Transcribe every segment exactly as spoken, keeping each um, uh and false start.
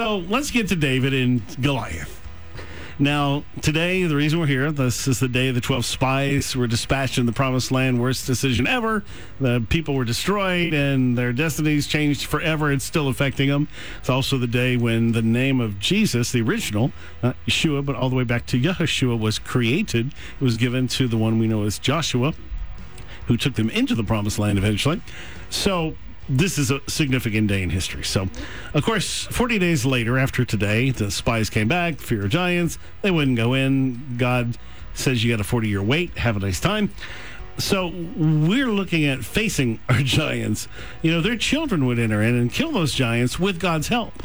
So let's get to David and Goliath. Now, today, the reason we're here, this is the day of the twelve spies were dispatched in the Promised Land. Worst decision ever. The people were destroyed and their destinies changed forever. It's still affecting them. It's also the day when the name of Jesus, the original, not Yeshua, but all the way back to Yahushua, was created. It was given to the one we know as Joshua, who took them into the Promised Land eventually. So this is a significant day in history. So, of course, forty days later after today, the spies came back, fear of giants. They wouldn't go in. God says you got a forty-year wait. Have a nice time. So we're looking at facing our giants. You know, their children would enter in and kill those giants with God's help.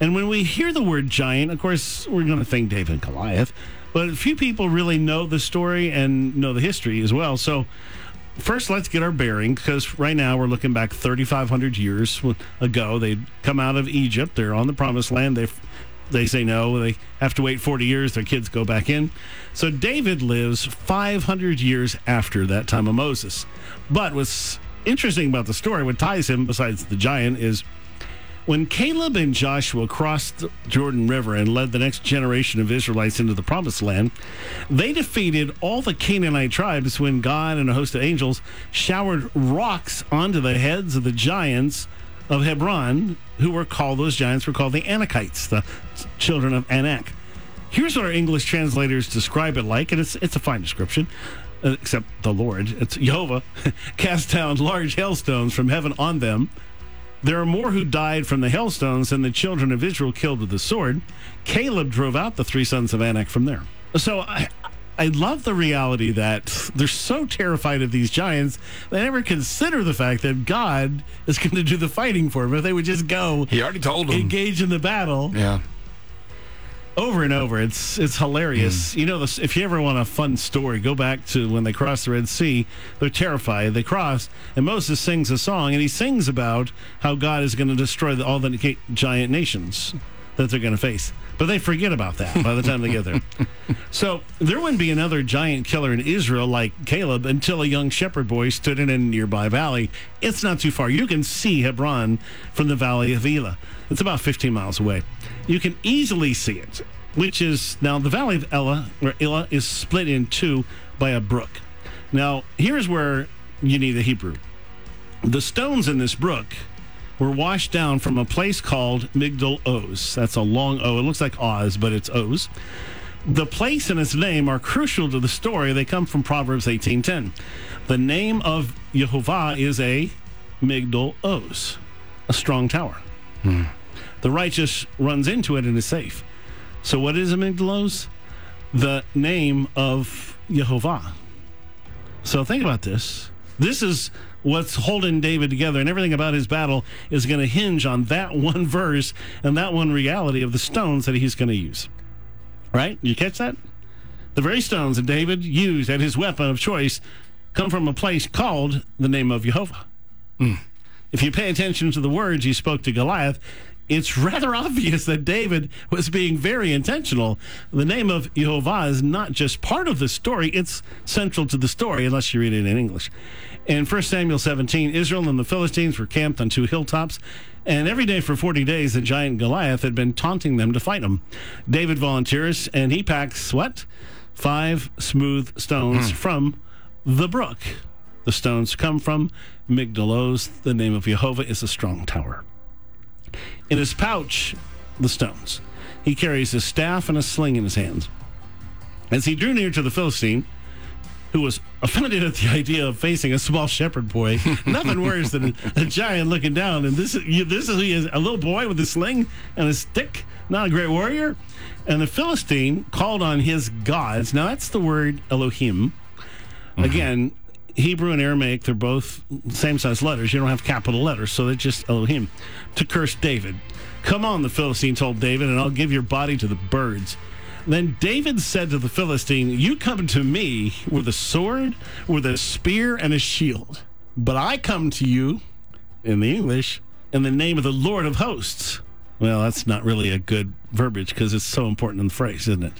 And when we hear the word giant, of course, we're going to think David and Goliath. But few people really know the story and know the history as well. So first, let's get our bearing, because right now we're looking back thirty-five hundred years ago. They come out of Egypt. They're on the Promised Land. They they say no. They have to wait forty years. Their kids go back in. So David lives five hundred years after that time of Moses. But what's interesting about the story, what ties him, besides the giant, is when Caleb and Joshua crossed the Jordan River and led the next generation of Israelites into the Promised Land, they defeated all the Canaanite tribes when God and a host of angels showered rocks onto the heads of the giants of Hebron, who were called, those giants were called the Anakites, the children of Anak. Here's what our English translators describe it like, and it's it's a fine description. Except the Lord, it's Yehovah, cast down large hailstones from heaven on them. There are more who died from the hailstones than the children of Israel killed with the sword. Caleb drove out the three sons of Anak from there. So I, I love the reality that they're so terrified of these giants, they never consider the fact that God is going to do the fighting for them. If they would just go, he already told them, engage in the battle. Yeah. Over and over, it's it's hilarious. Mm. You know, this, if you ever want a fun story, go back to when they crossed the Red Sea. They're terrified. They cross, and Moses sings a song, and he sings about how God is going to destroy the, all the giant nations that they're going to face. But they forget about that by the time they get there. So there wouldn't be another giant killer in Israel like Caleb until a young shepherd boy stood in a nearby valley. It's not too far. You can see Hebron from the Valley of Elah. It's about fifteen miles away. You can easily see it, which is, now the Valley of Elah, or Elah, is split in two by a brook. Now, here's where you need the Hebrew. The stones in this brook were washed down from a place called Migdal Oz. That's a long O. It looks like Oz, but it's Oz. The place and its name are crucial to the story. They come from Proverbs eighteen ten. The name of Yehovah is a Migdal Oz, a strong tower. Hmm. The righteous runs into it and is safe. So what is a Migdal Oz? The name of Yehovah. So think about this. This is what's holding David together, and everything about his battle is going to hinge on that one verse and that one reality of the stones that he's going to use. Right? You catch that? The very stones that David used as his weapon of choice come from a place called the name of Yehovah. Mm. If you pay attention to the words he spoke to Goliath, it's rather obvious that David was being very intentional. The name of Yehovah is not just part of the story, it's central to the story, unless you read it in English. In First Samuel seventeen, Israel and the Philistines were camped on two hilltops, and every day for forty days, the giant Goliath had been taunting them to fight him. David volunteers, and he packs, what? Five smooth stones mm. from the brook. The stones come from Migdal Oz. The name of Yehovah is a strong tower. In his pouch, the stones. He carries his staff and a sling in his hands. As he drew near to the Philistine, who was offended at the idea of facing a small shepherd boy, nothing worse than a giant looking down. And this, you, this is, he is a little boy with a sling and a stick, not a great warrior. And the Philistine called on his gods. Now, that's the word Elohim. Mm-hmm. Again, Hebrew and Aramaic, they're both same size letters. You don't have capital letters, so they're just Elohim, to curse David. Come on, the Philistine told David, and I'll give your body to the birds. Then David said to the Philistine, you come to me with a sword, with a spear, and a shield. But I come to you, in the English, in the name of the Lord of hosts. Well, that's not really a good verbiage because it's so important in the phrase, isn't it?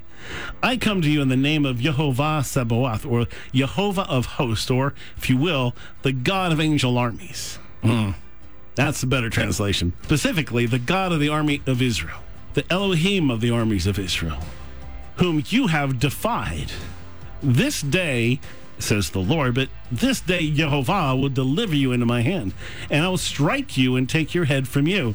I come to you in the name of Jehovah Sabaoth, or Jehovah of hosts, or, if you will, the God of angel armies. Mm. That's the better translation. Specifically, the God of the army of Israel. the Elohim of the armies of Israel, whom you have defied. This day, says the Lord, but this day Yehovah will deliver you into my hand, and I will strike you and take your head from you.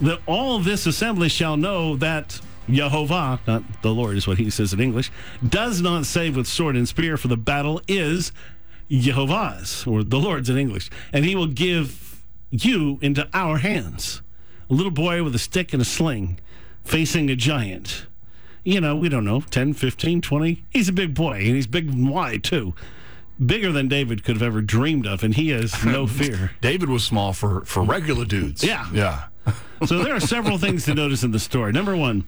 That all this assembly shall know that Yehovah, not the Lord is what he says in English, does not save with sword and spear, for the battle is Yehovah's, or the Lord's in English, and he will give you into our hands. A little boy with a stick and a sling facing a giant. You know, we don't know, ten, fifteen, twenty. He's a big boy, and he's big and wide, too. Bigger than David could have ever dreamed of, and he has no fear. David was small for, for regular dudes. Yeah. Yeah. So there are several things to notice in the story. Number one,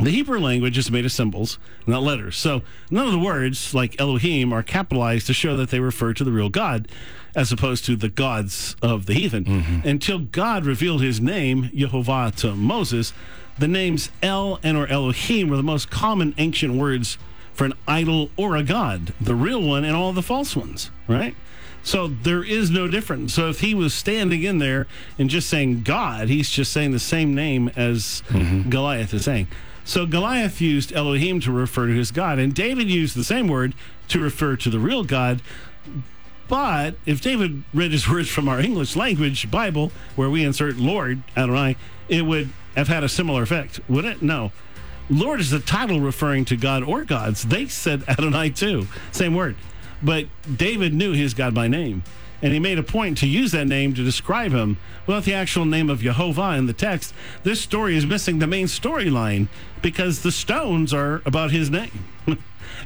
the Hebrew language is made of symbols, not letters. So none of the words, like Elohim, are capitalized to show that they refer to the real God, as opposed to the gods of the heathen. Mm-hmm. Until God revealed his name, Yehovah, to Moses, the names El and or Elohim were the most common ancient words for an idol or a god, the real one and all the false ones, right? So there is no difference. So if he was standing in there and just saying God, he's just saying the same name as mm-hmm. Goliath is saying. So Goliath used Elohim to refer to his God, and David used the same word to refer to the real God. But if David read his words from our English language Bible, where we insert Lord, Adonai, it would have had a similar effect, would it? No. Lord is the title referring to God or gods. They said Adonai too, same word. But David knew his God by name, and he made a point to use that name to describe him without the actual name of Yehovah in the text. This story is missing the main storyline because the stones are about his name.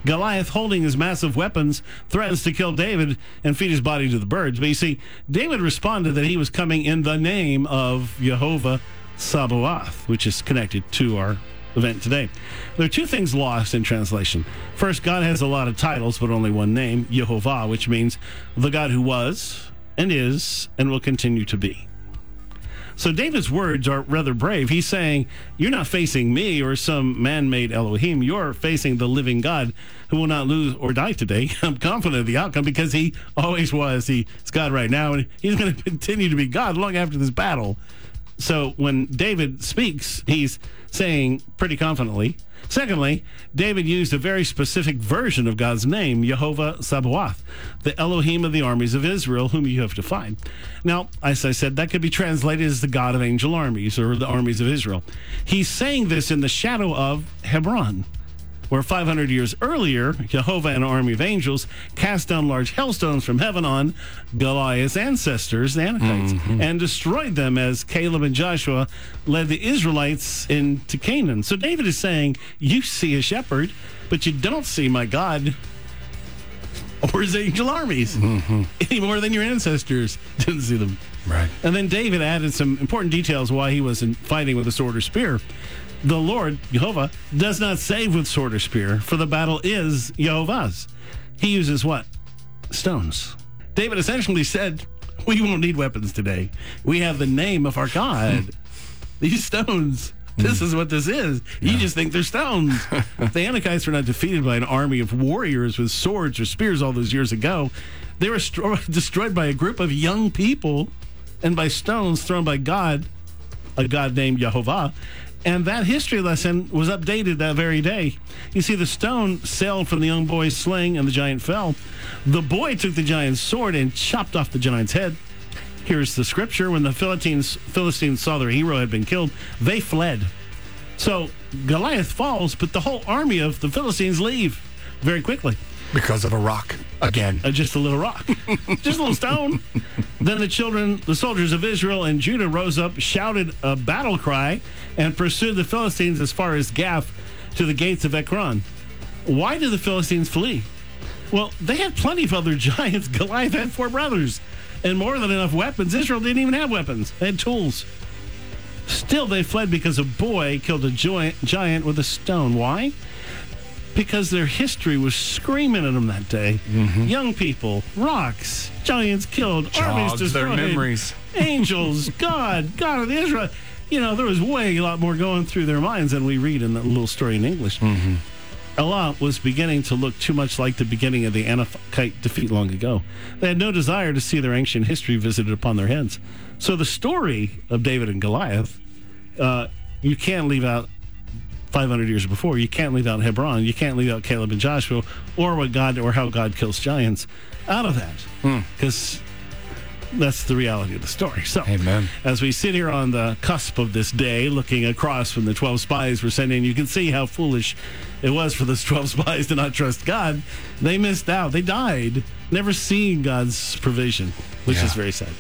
Goliath, holding his massive weapons, threatens to kill David and feed his body to the birds. But you see, David responded that he was coming in the name of Jehovah Sabaoth, which is connected to our event today. There are two things lost in translation. First, God has a lot of titles, but only one name, Yehovah, which means the God who was and is and will continue to be. So David's words are rather brave. He's saying, you're not facing me or some man-made Elohim. You're facing the living God who will not lose or die today. I'm confident of the outcome because he always was. He's God right now, and he's going to continue to be God long after this battle. So when David speaks, he's saying pretty confidently. Secondly, David used a very specific version of God's name, Jehovah Sabaoth, the Elohim of the armies of Israel, whom you have defied. Now, as I said, that could be translated as the God of angel armies or the armies of Israel. He's saying this in the shadow of Hebron, where five hundred years earlier, Jehovah and an army of angels cast down large hailstones from heaven on Goliath's ancestors, the Anakites, mm-hmm. and destroyed them as Caleb and Joshua led the Israelites into Canaan. So David is saying, you see a shepherd, but you don't see my God or his angel armies mm-hmm. any more than your ancestors didn't see them. Right. And then David added some important details why he wasn't fighting with a sword or spear. The Lord, Jehovah, does not save with sword or spear, for the battle is Yehovah's. He uses what? Stones. David essentially said, we won't need weapons today. We have the name of our God. These stones, this is what this is. You yeah. just think they're stones. The Anakites were not defeated by an army of warriors with swords or spears all those years ago. They were st- destroyed by a group of young people and by stones thrown by God, a God named Yehovah. And that history lesson was updated that very day. You see, the stone sailed from the young boy's sling, and the giant fell. The boy took the giant's sword and chopped off the giant's head. Here's the scripture. When the Philistines, Philistines saw their hero had been killed, they fled. So Goliath falls, but the whole army of the Philistines leave very quickly. Because of a rock, again. Uh, just a little rock. Just a little stone. Then the children, the soldiers of Israel and Judah rose up, shouted a battle cry, and pursued the Philistines as far as Gath to the gates of Ekron. Why did the Philistines flee? Well, they had plenty of other giants. Goliath had four brothers and more than enough weapons. Israel didn't even have weapons. They had tools. Still, they fled because a boy killed a giant with a stone. Why? Because their history was screaming at them that day. Mm-hmm. Young people, rocks, giants killed, Jogs, armies destroyed, their memories. Angels, God, God of Israel. You know, there was way a lot more going through their minds than we read in that little story in English. Mm-hmm. Elah was beginning to look too much like the beginning of the Anakite defeat long ago. They had no desire to see their ancient history visited upon their heads. So the story of David and Goliath uh, you can't leave out five hundred years before. You can't leave out Hebron. You can't leave out Caleb and Joshua, or what God, or how God kills giants out of that, because mm. that's the reality of the story. So, amen. As we sit here on the cusp of this day, looking across when the twelve spies were sent in, you can see how foolish it was for those twelve spies to not trust God. They missed out. They died, never seeing God's provision, which yeah. is very sad.